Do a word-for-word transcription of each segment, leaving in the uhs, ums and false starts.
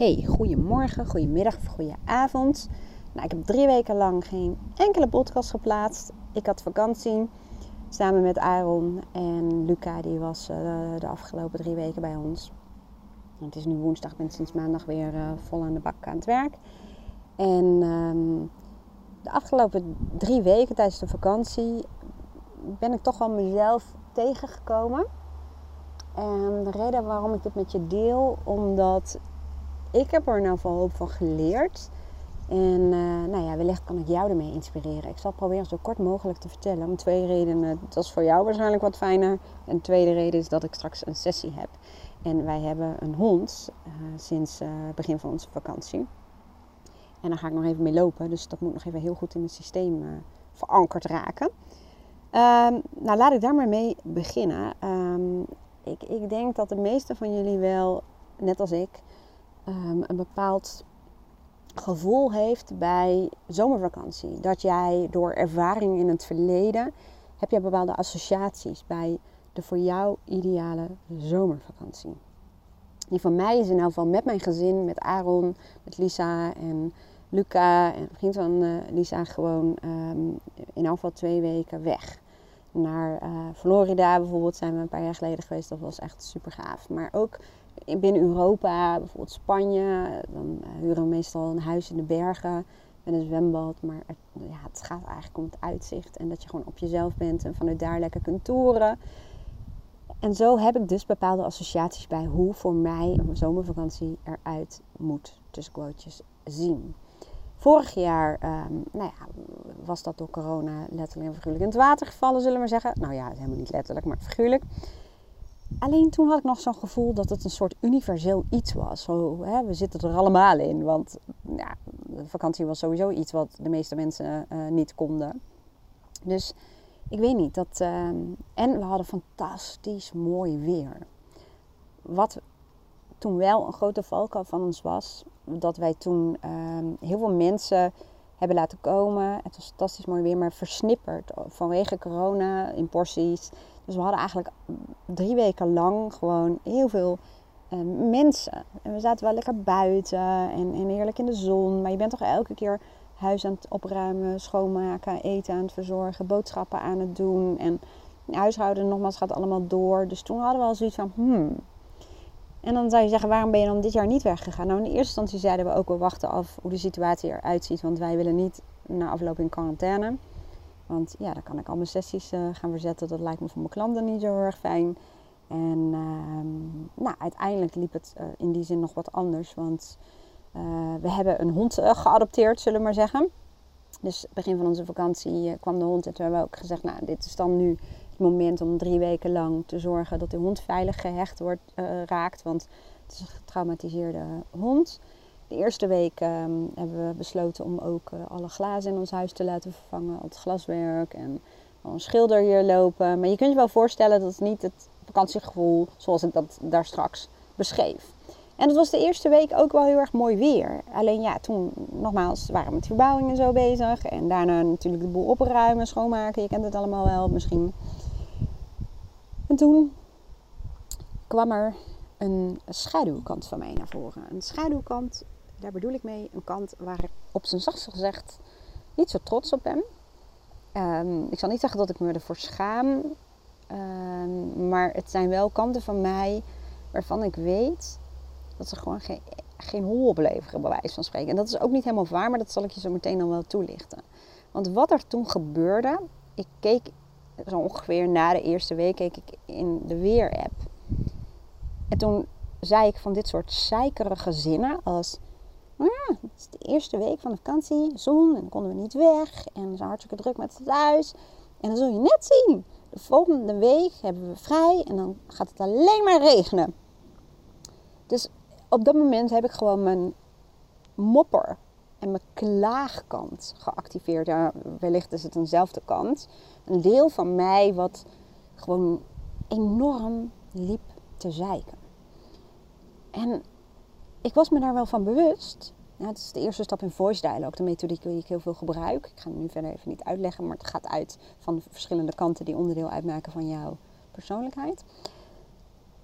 Hey, goedemorgen, goedemiddag of goedenavond. Nou, ik heb drie weken lang geen enkele podcast geplaatst. Ik had vakantie samen met Aaron en Luca. Die was uh, de afgelopen drie weken bij ons. Het is nu woensdag. Ik ben sinds maandag weer uh, vol aan de bak aan het werk. En um, de afgelopen drie weken tijdens de vakantie ben ik toch wel mezelf tegengekomen. En de reden waarom ik dit met je deel, omdat ik heb er nou veel hoop van geleerd. En uh, nou ja, wellicht kan ik jou ermee inspireren. Ik zal proberen zo kort mogelijk te vertellen. Om twee redenen. Dat is voor jou waarschijnlijk wat fijner. En de tweede reden is dat ik straks een sessie heb. En wij hebben een hond uh, sinds uh, begin van onze vakantie. En daar ga ik nog even mee lopen. Dus dat moet nog even heel goed in mijn systeem uh, verankerd raken. Um, nou, laat ik daar maar mee beginnen. Um, ik, ik denk dat de meesten van jullie wel, net als ik, um, een bepaald gevoel heeft bij zomervakantie. Dat jij door ervaring in het verleden, heb je bepaalde associaties bij de voor jou ideale zomervakantie. Die van mij is in elk geval met mijn gezin, met Aaron, met Lisa en Luca en een vriend van uh, Lisa gewoon um, in elk geval twee weken weg. Naar uh, Florida bijvoorbeeld zijn we een paar jaar geleden geweest. Dat was echt super gaaf. Maar ook binnen Europa, bijvoorbeeld Spanje. Dan huren we meestal een huis in de bergen met een zwembad. Maar het, ja, het gaat eigenlijk om het uitzicht. En dat je gewoon op jezelf bent en vanuit daar lekker kunt toeren. En zo heb ik dus bepaalde associaties bij hoe voor mij een zomervakantie eruit moet, tussen quotejes, zien. Vorig jaar um, nou ja, was dat door corona letterlijk en figuurlijk in het water gevallen, zullen we maar zeggen. Nou ja, helemaal niet letterlijk, maar figuurlijk. Alleen toen had ik nog zo'n gevoel dat het een soort universeel iets was. Zo, hè, we zitten er allemaal in, want ja, de vakantie was sowieso iets wat de meeste mensen uh, niet konden. Dus ik weet niet. Dat, uh, en we hadden fantastisch mooi weer. Wat toen wel een grote valkuil van ons was, dat wij toen uh, heel veel mensen hebben laten komen. Het was fantastisch mooi weer, maar versnipperd vanwege corona in porties. Dus we hadden eigenlijk drie weken lang gewoon heel veel uh, mensen. En we zaten wel lekker buiten en, en heerlijk in de zon. Maar je bent toch elke keer huis aan het opruimen, schoonmaken, eten aan het verzorgen, boodschappen aan het doen. En huishouden nogmaals gaat allemaal door. Dus toen hadden we al zoiets van hmm. En dan zou je zeggen, waarom ben je dan dit jaar niet weggegaan? Nou, in de eerste instantie zeiden we ook, we wachten af hoe de situatie eruit ziet. Want wij willen niet na afloop in quarantaine. Want ja, dan kan ik al mijn sessies uh, gaan verzetten. Dat lijkt me voor mijn klanten niet zo erg fijn. En uh, nou, uiteindelijk liep het uh, in die zin nog wat anders. Want uh, we hebben een hond uh, geadopteerd, zullen we maar zeggen. Dus begin van onze vakantie uh, kwam de hond. En toen hebben we ook gezegd, nou, dit is dan nu moment om drie weken lang te zorgen dat de hond veilig gehecht wordt, uh, raakt. Want het is een getraumatiseerde hond. De eerste week um, hebben we besloten om ook uh, alle glazen in ons huis te laten vervangen. Al het glaswerk en al een schilder hier lopen. Maar je kunt je wel voorstellen dat het niet het vakantiegevoel zoals ik dat daar straks beschreef. En het was de eerste week ook wel heel erg mooi weer. Alleen ja, toen nogmaals waren we met verbouwingen zo bezig. En daarna natuurlijk de boel opruimen, schoonmaken. Je kent het allemaal wel misschien. En toen kwam er een schaduwkant van mij naar voren. Een schaduwkant, daar bedoel ik mee, een kant waar ik op zijn zachtst gezegd niet zo trots op ben. Um, ik zal niet zeggen dat ik me ervoor schaam, um, maar het zijn wel kanten van mij waarvan ik weet dat ze gewoon geen, geen hol opleveren, bij wijze van spreken. En dat is ook niet helemaal waar, maar dat zal ik je zo meteen dan wel toelichten. Want wat er toen gebeurde, ik keek zo ongeveer na de eerste week keek ik in de weer-app. En toen zei ik van dit soort zeikerige zinnen als ja, het is de eerste week van de vakantie, zon, en dan konden we niet weg. En we zijn hartstikke druk met het huis. En dan zul je net zien. De volgende week hebben we vrij en dan gaat het alleen maar regenen. Dus op dat moment heb ik gewoon mijn mopper en mijn klaagkant geactiveerd. Ja, wellicht is het eenzelfde kant. Een deel van mij wat gewoon enorm liep te zeiken. En ik was me daar wel van bewust. Nou, dat is de eerste stap in voice dialogue. De methodiek die ik heel veel gebruik. Ik ga het nu verder even niet uitleggen. Maar het gaat uit van de verschillende kanten die onderdeel uitmaken van jouw persoonlijkheid.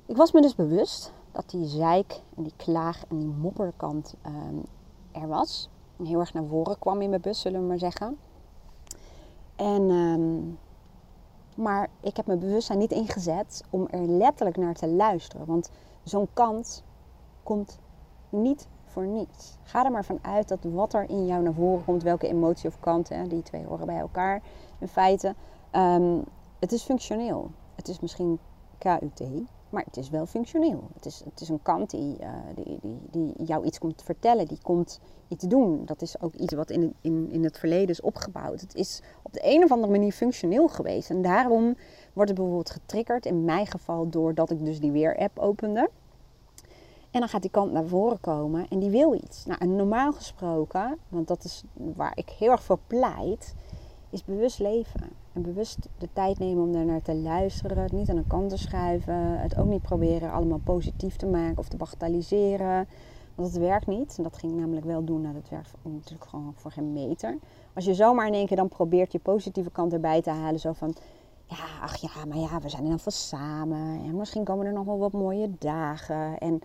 Ik was me dus bewust dat die zeik en die klaag en die mopperkant um, er was. En heel erg naar voren kwam in mijn bus, zullen we maar zeggen. En, um, maar ik heb mijn bewustzijn niet ingezet om er letterlijk naar te luisteren. Want zo'n kant komt niet voor niets. Ga er maar vanuit dat wat er in jou naar voren komt, welke emotie of kant, hè, die twee horen bij elkaar in feite. Um, het is functioneel. Het is misschien K U T, maar het is wel functioneel. Het is, het is een kant die, uh, die, die, die jou iets komt vertellen, die komt iets doen. Dat is ook iets wat in, in, in het verleden is opgebouwd. Het is op de een of andere manier functioneel geweest. En daarom wordt het bijvoorbeeld getriggerd, in mijn geval, doordat ik dus die weer-app opende. En dan gaat die kant naar voren komen en die wil iets. Nou, en normaal gesproken, want dat is waar ik heel erg voor pleit, is bewust leven. En bewust de tijd nemen om daarnaar te luisteren, het niet aan de kant te schuiven, het ook niet proberen allemaal positief te maken of te bagatelliseren. Want dat werkt niet. En dat ging ik namelijk wel doen, nou, dat werkt natuurlijk gewoon voor geen meter. Als je zomaar in één keer dan probeert je positieve kant erbij te halen, zo van, ja, ach ja, maar ja, we zijn er dan van samen. En misschien komen er nog wel wat mooie dagen. En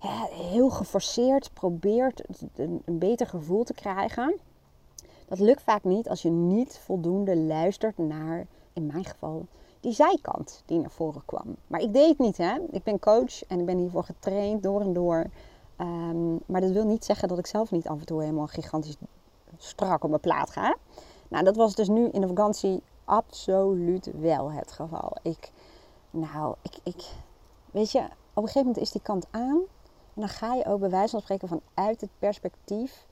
ja, heel geforceerd probeert een beter gevoel te krijgen. Dat lukt vaak niet als je niet voldoende luistert naar, in mijn geval, die zijkant die naar voren kwam. Maar ik deed het niet, hè. Ik ben coach en ik ben hiervoor getraind door en door. Um, maar dat wil niet zeggen dat ik zelf niet af en toe helemaal gigantisch strak op mijn plaat ga. Nou, dat was dus nu in de vakantie absoluut wel het geval. Ik, nou, ik, ik, weet je, op een gegeven moment is die kant aan. En dan ga je ook bij wijze van spreken vanuit het perspectief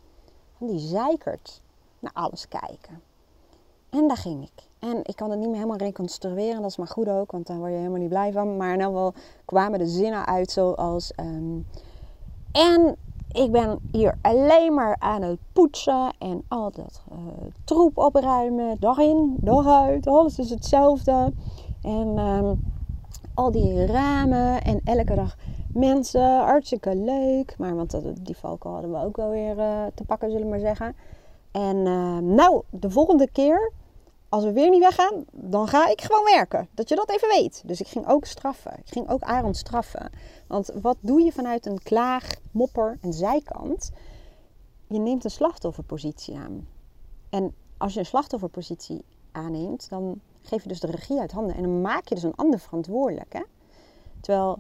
van die zeikert naar alles kijken. En daar ging ik. En ik kan het niet meer helemaal reconstrueren. Dat is maar goed ook, want daar word je helemaal niet blij van. Maar nou wel kwamen de zinnen uit zoals... Um, en ik ben hier alleen maar aan het poetsen. En al dat uh, troep opruimen. Dag in, dag uit. Alles is hetzelfde. En um, al die ramen. En elke dag... mensen, hartstikke leuk. Maar want die valkuil hadden we ook wel weer uh, te pakken, zullen we maar zeggen. En uh, nou, de volgende keer, als we weer niet weggaan, dan ga ik gewoon werken. Dat je dat even weet. Dus ik ging ook straffen. Ik ging ook Aaron straffen. Want wat doe je vanuit een klaag, mopper en zijkant? Je neemt een slachtofferpositie aan. En als je een slachtofferpositie aanneemt, dan geef je dus de regie uit handen. En dan maak je dus een ander verantwoordelijk. Hè? Terwijl...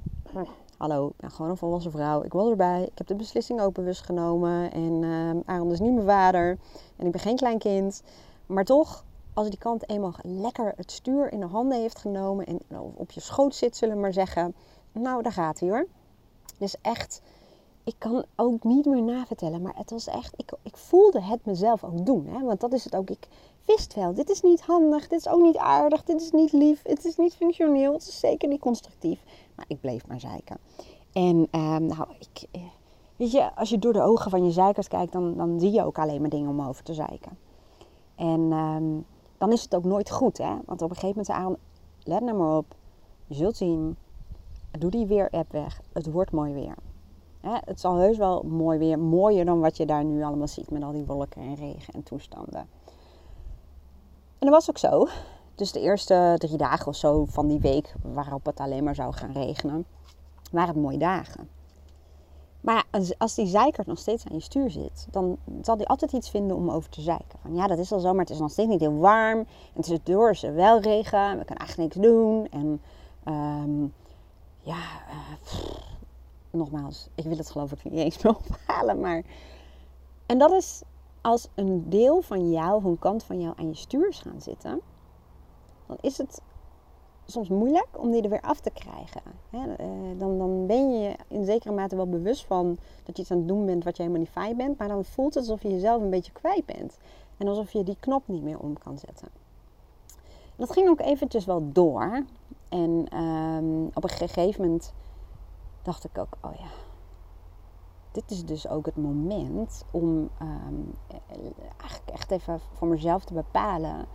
hallo, nou, gewoon een volwassen vrouw. Ik was erbij. Ik heb de beslissing ook bewust genomen. En uh, Aaron is niet mijn vader. En ik ben geen klein kind. Maar toch, als die kant eenmaal lekker het stuur in de handen heeft genomen. En nou, op je schoot zit, zullen we maar zeggen. Nou, daar gaat hij hoor. Dus echt, ik kan ook niet meer navertellen. Maar het was echt, ik, ik voelde het mezelf ook doen. Hè? Want dat is het ook. Ik wist wel, dit is niet handig. Dit is ook niet aardig. Dit is niet lief. Het is niet functioneel. Het is zeker niet constructief. Maar ik bleef maar zeiken. En uh, nou, ik, uh, weet je, als je door de ogen van je zeikers kijkt, dan, dan zie je ook alleen maar dingen om over te zeiken. En uh, dan is het ook nooit goed, hè. Want op een gegeven moment, Aaron, let nou maar op. Je zult zien, doe die weer-app weg. Het wordt mooi weer. Hè? Het zal heus wel mooi weer. Mooier dan wat je daar nu allemaal ziet met al die wolken en regen en toestanden. En dat was ook zo. Dus de eerste drie dagen of zo van die week waarop het alleen maar zou gaan regenen, waren het mooie dagen. Maar als die zeikert nog steeds aan je stuur zit, dan zal die altijd iets vinden om over te zeiken. Van ja, dat is al zo, maar het is nog steeds niet heel warm. En tussendoor is er wel regen, we kunnen eigenlijk niks doen. En um, ja, uh, pff, nogmaals, ik wil het geloof ik niet eens meer ophalen. Maar... en dat is als een deel van jou, of een kant van jou aan je stuur is gaan zitten... dan is het soms moeilijk om die er weer af te krijgen. Dan, dan ben je in zekere mate wel bewust van dat je iets aan het doen bent wat je helemaal niet fijn bent. Maar dan voelt het alsof je jezelf een beetje kwijt bent. En alsof je die knop niet meer om kan zetten. Dat ging ook eventjes wel door. En um, op een gegeven moment dacht ik ook, oh ja, dit is dus ook het moment om um, eigenlijk echt even voor mezelf te bepalen...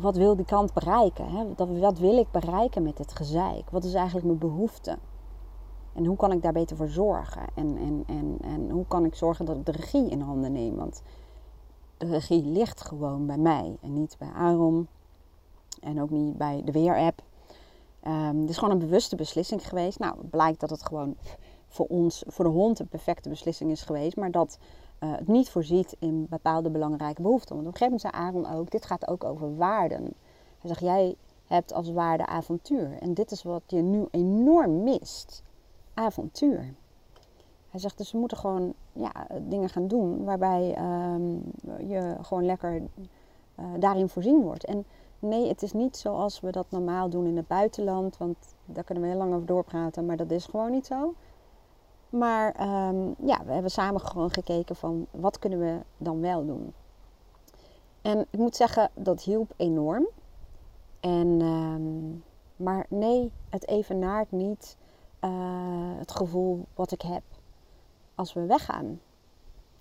wat wil die kant bereiken? Hè? Wat wil ik bereiken met dit gezeik? Wat is eigenlijk mijn behoefte? En hoe kan ik daar beter voor zorgen? En, en, en, en hoe kan ik zorgen dat ik de regie in handen neem? Want de regie ligt gewoon bij mij en niet bij Aaron. En ook niet bij de weer-app. Um, het is gewoon een bewuste beslissing geweest. Nou, blijkt dat het gewoon voor ons, voor de hond, een perfecte beslissing is geweest. Maar dat uh, het niet voorziet in bepaalde belangrijke behoeften. Want op een gegeven moment zei Aaron ook, dit gaat ook over waarden. Hij zegt, jij hebt als waarde avontuur. En dit is wat je nu enorm mist. Avontuur. Hij zegt, dus we moeten gewoon ja, dingen gaan doen waarbij um, je gewoon lekker uh, daarin voorzien wordt. En nee, het is niet zoals we dat normaal doen in het buitenland, want daar kunnen we heel lang over doorpraten, maar dat is gewoon niet zo. Maar um, ja, we hebben samen gewoon gekeken van, wat kunnen we dan wel doen? En ik moet zeggen, dat hielp enorm. En, um, maar nee, het evenaart niet uh, het gevoel wat ik heb als we weggaan.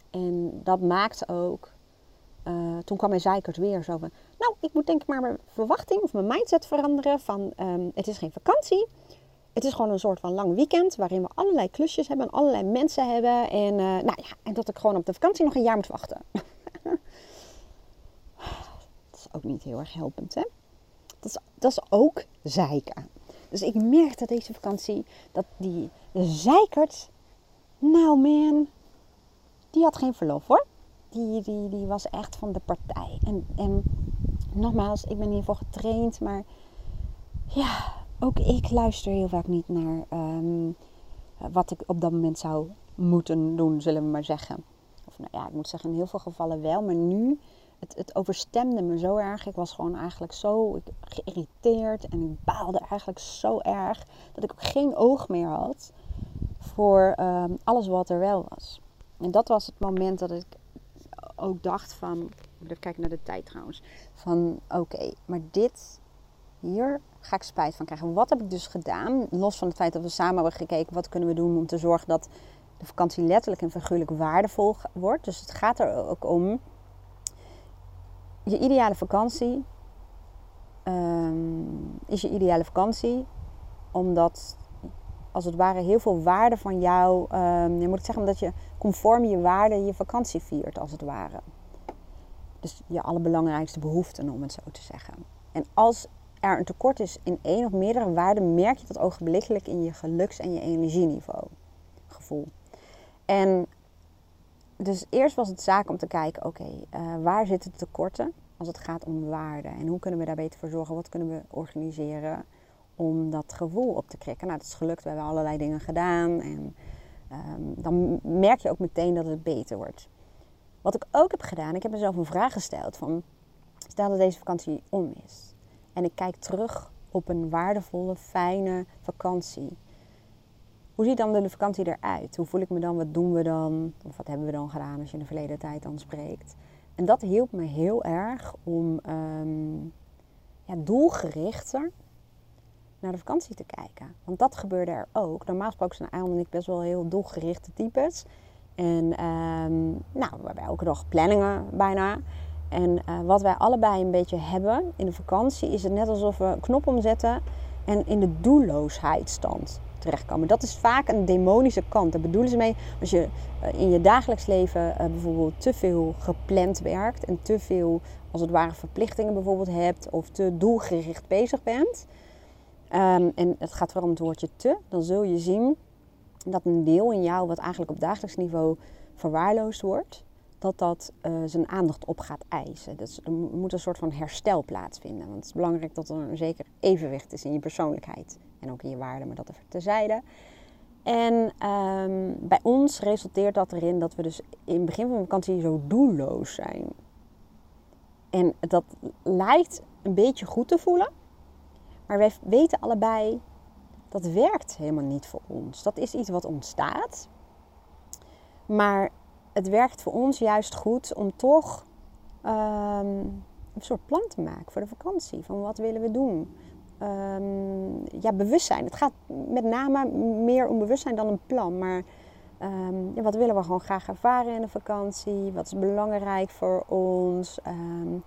En dat maakt ook... Uh, toen kwam hij zeikert weer zo van... Nou, ik moet denk ik maar mijn verwachting of mijn mindset veranderen van... Um, het is geen vakantie. Het is gewoon een soort van lang weekend... waarin we allerlei klusjes hebben en allerlei mensen hebben. En, uh, nou ja, en dat ik gewoon op de vakantie nog een jaar moet wachten. Dat is ook niet heel erg helpend, hè? Dat is, dat is ook zeiken. Dus ik merkte deze vakantie dat die zeikert... Nou man, die had geen verlof hoor. Die, die, die was echt van de partij. En, en nogmaals, ik ben hiervoor getraind. Maar ja, ook ik luister heel vaak niet naar um, wat ik op dat moment zou moeten doen, zullen we maar zeggen. Of nou ja, ik moet zeggen in heel veel gevallen wel. Maar nu, het, het overstemde me zo erg. Ik was gewoon eigenlijk zo ik, geïrriteerd. En ik baalde eigenlijk zo erg. Dat ik ook geen oog meer had voor um, alles wat er wel was. En dat was het moment dat ik... ook dacht van, ik moet even kijken naar de tijd trouwens, van oké, okay, maar dit, hier ga ik spijt van krijgen. Wat heb ik dus gedaan, los van het feit dat we samen hebben gekeken, wat kunnen we doen om te zorgen dat de vakantie letterlijk en figuurlijk waardevol wordt. Dus het gaat er ook om, je ideale vakantie um, is je ideale vakantie, omdat als het ware heel veel waarde van jou... Euh, je moet ik zeggen, omdat je conform je waarde je vakantie viert, als het ware. Dus je allerbelangrijkste behoeften, om het zo te zeggen. En als er een tekort is in één of meerdere waarden... merk je dat ogenblikkelijk in je geluks- en je energieniveau. Gevoel. En dus eerst was het zaak om te kijken... oké, okay, uh, waar zitten de tekorten als het gaat om waarde? En hoe kunnen we daar beter voor zorgen? Wat kunnen we organiseren om dat gevoel op te krikken? Nou, dat is gelukt. We hebben allerlei dingen gedaan. En um, dan merk je ook meteen dat het beter wordt. Wat ik ook heb gedaan, ik heb mezelf een vraag gesteld van... stel dat deze vakantie om is. En ik kijk terug op een waardevolle, fijne vakantie. Hoe ziet dan de vakantie eruit? Hoe voel ik me dan? Wat doen we dan? Of wat hebben we dan gedaan als je in de verleden tijd dan spreekt? En dat hielp me heel erg om um, ja, doelgerichter... naar de vakantie te kijken. Want dat gebeurde er ook. Normaal gesproken zijn Aaron en ik best wel heel doelgerichte types. En um, nou, we hebben elke dag planningen bijna. En uh, wat wij allebei een beetje hebben in de vakantie... is het net alsof we een knop omzetten... en in de doelloosheidstand terechtkomen. Dat is vaak een demonische kant. Daar bedoelen ze mee als je uh, in je dagelijks leven... Uh, bijvoorbeeld te veel gepland werkt... en te veel als het ware verplichtingen bijvoorbeeld hebt... of te doelgericht bezig bent... Um, en het gaat vooral om het woordje te, dan zul je zien dat een deel in jou wat eigenlijk op dagelijks niveau verwaarloosd wordt, dat dat uh, zijn aandacht op gaat eisen. Dus er moet een soort van herstel plaatsvinden, want het is belangrijk dat er een zeker evenwicht is in je persoonlijkheid en ook in je waarden, maar dat even terzijde. En um, bij ons resulteert dat erin dat we dus in het begin van de vakantie zo doelloos zijn. En dat lijkt een beetje goed te voelen. Maar wij weten allebei, dat werkt helemaal niet voor ons. Dat is iets wat ontstaat. Maar het werkt voor ons juist goed om toch um, een soort plan te maken voor de vakantie. Van wat willen we doen? Um, ja, bewustzijn. Het gaat met name meer om bewustzijn dan een plan. Maar um, ja, wat willen we gewoon graag ervaren in de vakantie? Wat is belangrijk voor ons? Um,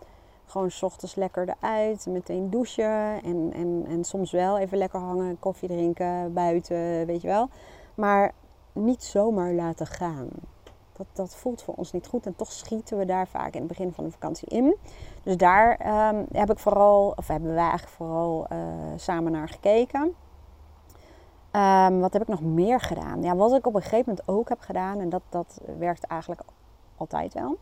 Gewoon 's ochtends lekker eruit, meteen douchen en, en, en soms wel even lekker hangen, koffie drinken, buiten, weet je wel. Maar niet zomaar laten gaan. Dat, dat voelt voor ons niet goed en toch schieten we daar vaak in het begin van de vakantie in. Dus daar um, heb ik vooral, of hebben wij eigenlijk vooral uh, samen naar gekeken. Um, wat heb ik nog meer gedaan? Ja, wat ik op een gegeven moment ook heb gedaan, en dat, dat werkt eigenlijk altijd wel.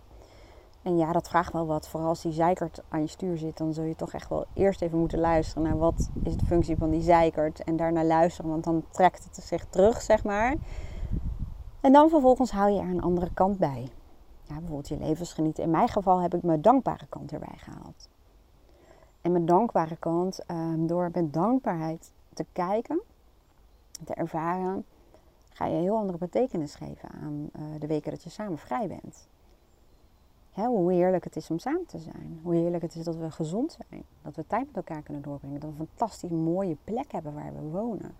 En ja, dat vraagt wel wat. Vooral als die zeikert aan je stuur zit, dan zul je toch echt wel eerst even moeten luisteren naar wat is de functie van die zeikert. En daarna luisteren, want dan trekt het zich terug, zeg maar. En dan vervolgens hou je er een andere kant bij. Ja, bijvoorbeeld je levensgenieten. In mijn geval heb ik mijn dankbare kant erbij gehaald. En mijn dankbare kant, um, door met dankbaarheid te kijken, te ervaren, ga je heel andere betekenis geven aan uh, de weken dat je samen vrij bent. Ja, hoe heerlijk het is om samen te zijn. Hoe heerlijk het is dat we gezond zijn. Dat we tijd met elkaar kunnen doorbrengen. Dat we een fantastisch mooie plek hebben waar we wonen.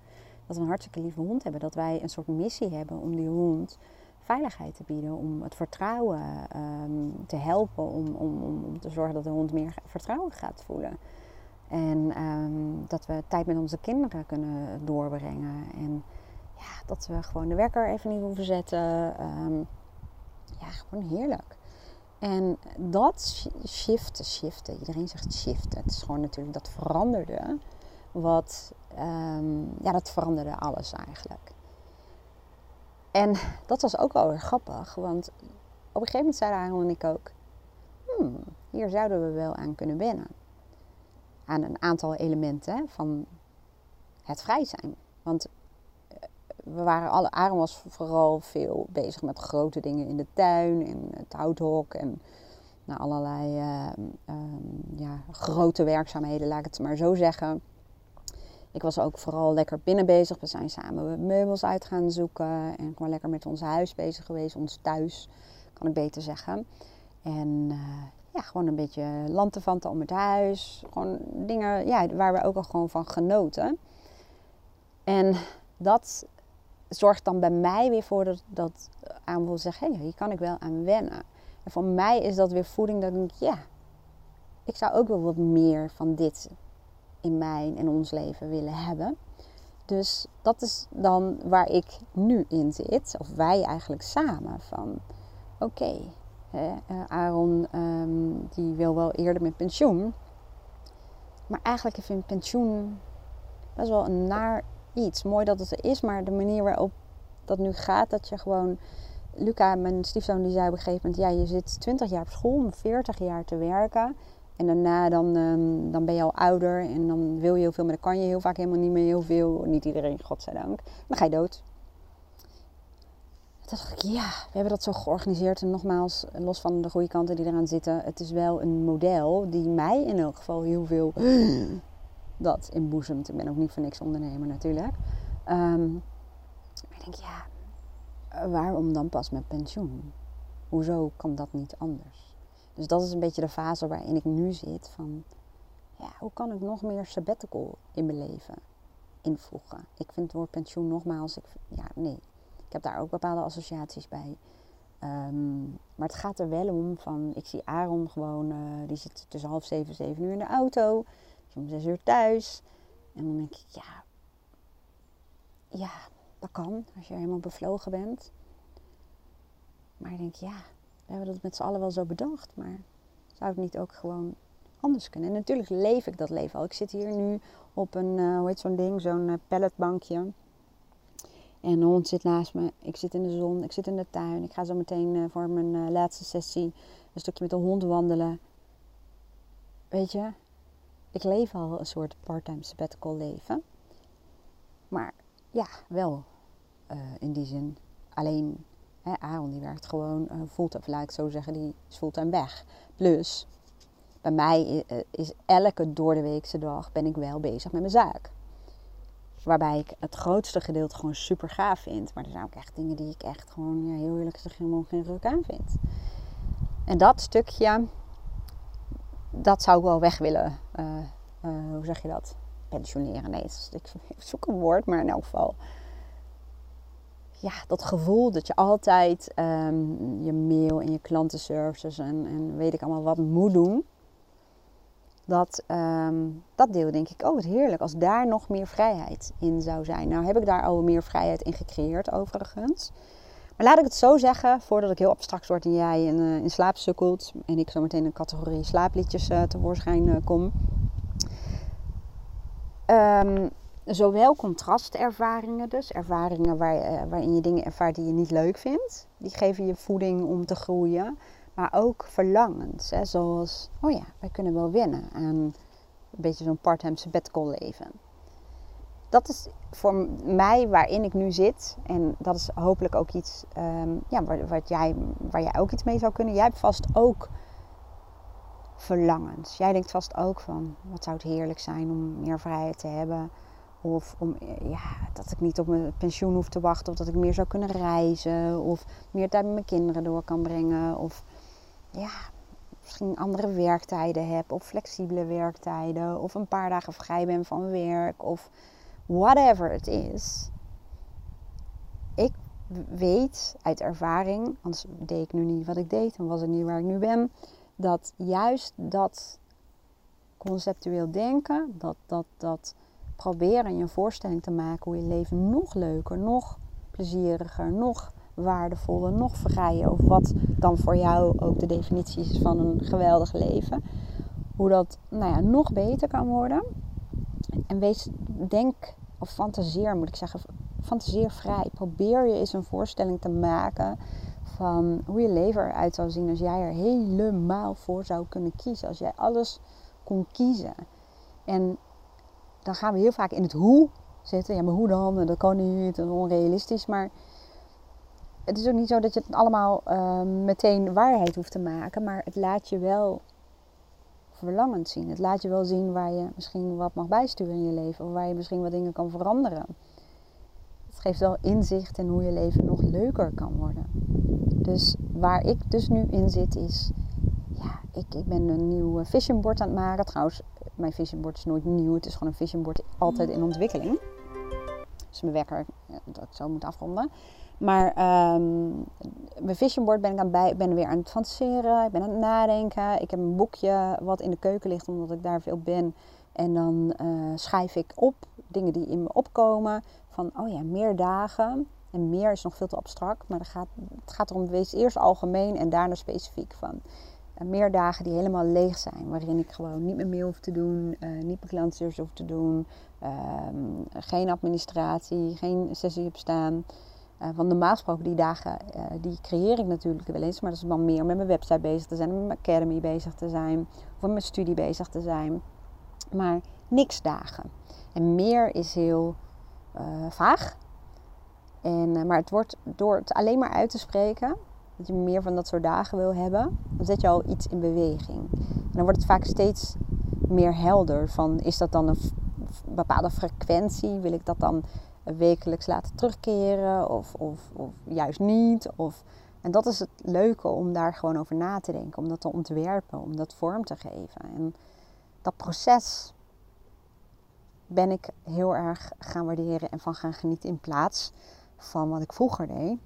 Dat we een hartstikke lieve hond hebben. Dat wij een soort missie hebben om die hond veiligheid te bieden. Om het vertrouwen um, te helpen. Om, om, om te zorgen dat de hond meer vertrouwen gaat voelen. En um, dat we tijd met onze kinderen kunnen doorbrengen. En ja, dat we gewoon de wekker even niet hoeven zetten. Um, ja, gewoon heerlijk. En dat shiften, shiften, iedereen zegt shiften. Het is gewoon natuurlijk, dat veranderde wat, um, ja, dat veranderde alles eigenlijk. En dat was ook wel weer grappig, want op een gegeven moment zeiden Aaron en ik ook, hmm, hier zouden we wel aan kunnen wennen. Aan een aantal elementen van het vrij zijn. Want we waren alle, Aaron was vooral veel bezig met grote dingen in de tuin en het houthok en nou, allerlei uh, um, ja, grote werkzaamheden, laat ik het maar zo zeggen. Ik was ook vooral lekker binnen bezig. We zijn samen meubels uit gaan zoeken en gewoon lekker met ons huis bezig geweest, ons thuis, kan ik beter zeggen. En uh, ja, gewoon een beetje lantevanten om het huis, gewoon dingen ja, waar we ook al gewoon van genoten. En dat zorgt dan bij mij weer voor dat, dat aan wil zeggen, hé, hier kan ik wel aan wennen. En voor mij is dat weer voeding dat ik denk, ja, ik zou ook wel wat meer van dit in mijn en ons leven willen hebben. Dus dat is dan waar ik nu in zit, of wij eigenlijk samen, van oké, okay, Aaron um, die wil wel eerder met pensioen. Maar eigenlijk vind pensioen best wel een naar iets. Mooi dat het er is, maar de manier waarop dat nu gaat, dat je gewoon... Luca, mijn stiefzoon, die zei op een gegeven moment... Ja, je zit twintig jaar op school om veertig jaar te werken. En daarna dan, um, dan ben je al ouder en dan wil je heel veel, maar dan kan je heel vaak helemaal niet meer heel veel. Niet iedereen, godzijdank. Dan ga je dood. Toen dacht ik, ja, we hebben dat zo georganiseerd. En nogmaals, los van de goede kanten die eraan zitten... Het is wel een model die mij in elk geval heel veel... dat inboezemt. Ik ben ook niet voor niks ondernemer natuurlijk. Um, maar ik denk, ja, waarom dan pas met pensioen? Hoezo kan dat niet anders? Dus dat is een beetje de fase waarin ik nu zit. Van, ja, hoe kan ik nog meer sabbatical in mijn leven invoegen? Ik vind het woord pensioen nogmaals, ik, ja, nee. Ik heb daar ook bepaalde associaties bij. Um, maar het gaat er wel om van, ik zie Aaron gewoon, uh, die zit tussen half zeven en zeven uur in de auto... om zes uur thuis. En dan denk ik, ja, ja, dat kan als je helemaal bevlogen bent. Maar ik denk, ja, we hebben dat met z'n allen wel zo bedacht. Maar zou het niet ook gewoon anders kunnen? En natuurlijk leef ik dat leven al. Ik zit hier nu op een, uh, hoe heet zo'n ding, zo'n uh, palletbankje. En de hond zit naast me. Ik zit in de zon, ik zit in de tuin. Ik ga zo meteen uh, voor mijn uh, laatste sessie een stukje met de hond wandelen. Weet je... Ik leef al een soort part-time sabbatical leven. Maar ja, wel uh, in die zin. Alleen, hè, Aaron die werkt gewoon uh, fulltime, laat ik zo zeggen, die is fulltime weg. Plus, bij mij uh, is elke doordeweekse dag ben ik wel bezig met mijn zaak. Waarbij ik het grootste gedeelte gewoon super gaaf vind. Maar er zijn ook echt dingen die ik echt gewoon, ja, heel eerlijk gezegd, helemaal geen ruk aan vind. En dat stukje... Dat zou ik wel weg willen. Uh, uh, hoe zeg je dat? Pensioneren. Nee, ik zoek een woord, maar in elk geval. Ja, dat gevoel dat je altijd um, je mail en je klantenservices en, en weet ik allemaal wat moet doen. Dat, um, dat deel denk ik, oh wat heerlijk. Als daar nog meer vrijheid in zou zijn. Nou heb ik daar al meer vrijheid in gecreëerd overigens. Maar laat ik het zo zeggen, voordat ik heel abstract word en jij in, uh, in slaap sukkelt en ik zo meteen een categorie slaapliedjes uh, tevoorschijn uh, kom. Um, zowel contrastervaringen, dus ervaringen waar, uh, waarin je dingen ervaart die je niet leuk vindt. Die geven je voeding om te groeien. Maar ook verlangens, hè, zoals, oh ja, wij kunnen wel winnen aan een beetje zo'n part-time sabbatical leven. Dat is voor mij waarin ik nu zit. En dat is hopelijk ook iets um, ja, waar, wat jij, waar jij ook iets mee zou kunnen. Jij hebt vast ook verlangens. Jij denkt vast ook van, wat zou het heerlijk zijn om meer vrijheid te hebben. Of om, ja, dat ik niet op mijn pensioen hoef te wachten. Of dat ik meer zou kunnen reizen. Of meer tijd met mijn kinderen door kan brengen. Of ja, misschien andere werktijden heb. Of flexibele werktijden. Of een paar dagen vrij ben van werk. Of whatever het is. Ik weet uit ervaring, anders deed ik nu niet wat ik deed en was ik niet waar ik nu ben, dat juist dat conceptueel denken, dat, dat, dat proberen je een voorstelling te maken hoe je leven nog leuker, nog plezieriger, nog waardevoller, nog vrijer, of wat dan voor jou ook de definitie is van een geweldig leven, hoe dat nou ja, nog beter kan worden. En wees, denk, of fantaseer moet ik zeggen, fantaseer vrij. Probeer je eens een voorstelling te maken van hoe je leven eruit zou zien als jij er helemaal voor zou kunnen kiezen. Als jij alles kon kiezen. En dan gaan we heel vaak in het hoe zitten. Ja, maar hoe dan? Dat kan niet, dat is onrealistisch. Maar het is ook niet zo dat je het allemaal uh, meteen waarheid hoeft te maken. Maar het laat je wel verlangend zien. Het laat je wel zien waar je misschien wat mag bijsturen in je leven. Of waar je misschien wat dingen kan veranderen. Het geeft wel inzicht in hoe je leven nog leuker kan worden. Dus waar ik dus nu in zit is... Ja, ik, ik ben een nieuw vision board aan het maken. Trouwens, mijn vision board is nooit nieuw. Het is gewoon een vision board altijd in ontwikkeling. Dus mijn wekker, dat ik zo moet afronden. Maar um, mijn vision board ben ik aan bij, ben weer aan het fantaseren. Ik ben aan het nadenken. Ik heb een boekje wat in de keuken ligt, omdat ik daar veel ben. En dan uh, schrijf ik op dingen die in me opkomen. Van, oh ja, meer dagen. En meer is nog veel te abstract. Maar dat gaat, het gaat erom, wees eerst algemeen en daarna specifiek. Van uh, meer dagen die helemaal leeg zijn. Waarin ik gewoon niet mijn mail hoef te doen. Uh, niet mijn klantenservice hoef te doen. Uh, geen administratie. Geen sessie op staan. Uh, want normaal gesproken, die dagen, uh, die creëer ik natuurlijk wel eens. Maar dat is dan meer om met mijn website bezig te zijn. Om met mijn academy bezig te zijn. Of met mijn studie bezig te zijn. Maar niks dagen. En meer is heel uh, vaag. En, uh, maar het wordt door het alleen maar uit te spreken. Dat je meer van dat soort dagen wil hebben. Dan zet je al iets in beweging. En dan wordt het vaak steeds meer helder. Van, is dat dan een f- bepaalde frequentie? Wil ik dat dan wekelijks laten terugkeren of, of, of juist niet. Of, en dat is het leuke om daar gewoon over na te denken. Om dat te ontwerpen, om dat vorm te geven. En dat proces ben ik heel erg gaan waarderen en van gaan genieten. In plaats van wat ik vroeger deed.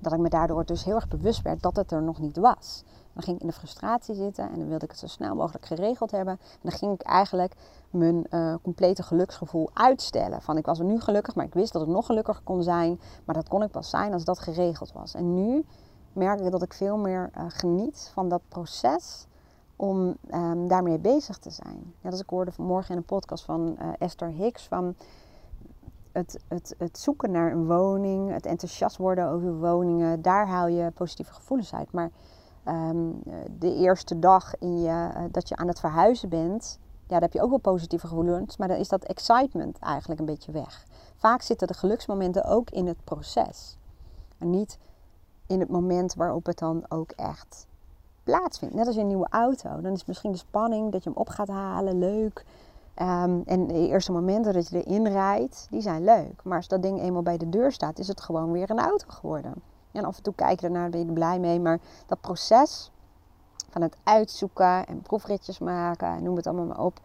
Dat ik me daardoor dus heel erg bewust werd dat het er nog niet was. Dan ging ik in de frustratie zitten en dan wilde ik het zo snel mogelijk geregeld hebben. En dan ging ik eigenlijk mijn uh, complete geluksgevoel uitstellen. Van ik was nu gelukkig, maar ik wist dat ik nog gelukkiger kon zijn. Maar dat kon ik pas zijn als dat geregeld was. En nu merk ik dat ik veel meer uh, geniet van dat proces om um, daarmee bezig te zijn. Net als ik hoorde vanmorgen in een podcast van uh, Esther Hicks van... Het, het, het zoeken naar een woning, het enthousiast worden over woningen, daar haal je positieve gevoelens uit. Maar um, de eerste dag in je, dat je aan het verhuizen bent, ja, daar heb je ook wel positieve gevoelens, maar dan is dat excitement eigenlijk een beetje weg. Vaak zitten de geluksmomenten ook in het proces. En niet in het moment waarop het dan ook echt plaatsvindt. Net als je een nieuwe auto, dan is misschien de spanning dat je hem op gaat halen, leuk... Um, en de eerste momenten dat je erin rijdt, die zijn leuk. Maar als dat ding eenmaal bij de deur staat, is het gewoon weer een auto geworden. En af en toe kijk je ernaar, ben je er blij mee. Maar dat proces van het uitzoeken en proefritjes maken, en noem het allemaal maar op.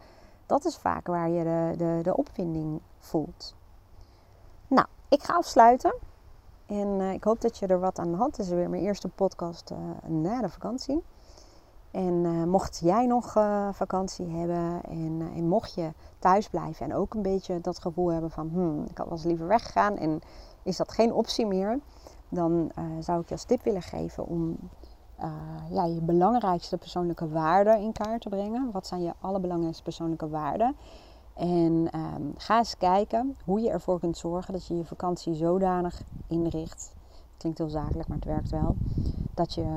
Dat is vaak waar je de, de, de opwinding voelt. Nou, ik ga afsluiten. En uh, ik hoop dat je er wat aan de hand is. Het is weer mijn eerste podcast uh, na de vakantie. En uh, mocht jij nog uh, vakantie hebben en, uh, en mocht je thuis blijven en ook een beetje dat gevoel hebben van... Hmm, ik had wel eens liever weggegaan en is dat geen optie meer. dan uh, zou ik je als tip willen geven om uh, ja, je belangrijkste persoonlijke waarden in kaart te brengen. Wat zijn je allerbelangrijkste persoonlijke waarden? En uh, ga eens kijken hoe je ervoor kunt zorgen dat je je vakantie zodanig inricht. Klinkt heel zakelijk, maar het werkt wel. Dat je uh,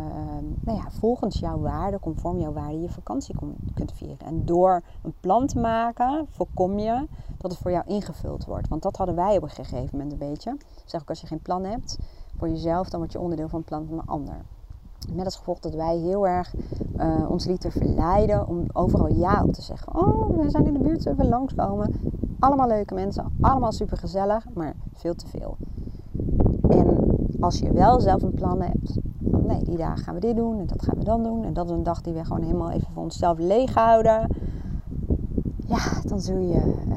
nou ja, volgens jouw waarde, conform jouw waarde, je vakantie kon, kunt vieren. En door een plan te maken, voorkom je dat het voor jou ingevuld wordt. Want dat hadden wij op een gegeven moment een beetje. Zeg ook, als je geen plan hebt voor jezelf, dan word je onderdeel van een plan van een ander. Met als gevolg dat wij heel erg uh, ons lieten verleiden om overal ja op te zeggen. Oh, we zijn in de buurt, even langskomen. Allemaal leuke mensen, allemaal supergezellig, maar veel te veel. En als je wel zelf een plan hebt, van nee, die dagen gaan we dit doen en dat gaan we dan doen. En dat is een dag die we gewoon helemaal even voor onszelf leeg houden. Ja, dan zul je uh,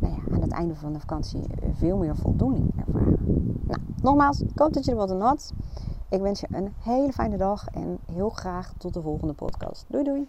nou ja, aan het einde van de vakantie veel meer voldoening ervaren. Nou, nogmaals, ik hoop dat je er wat aan had. Ik wens je een hele fijne dag en heel graag tot de volgende podcast. Doei doei!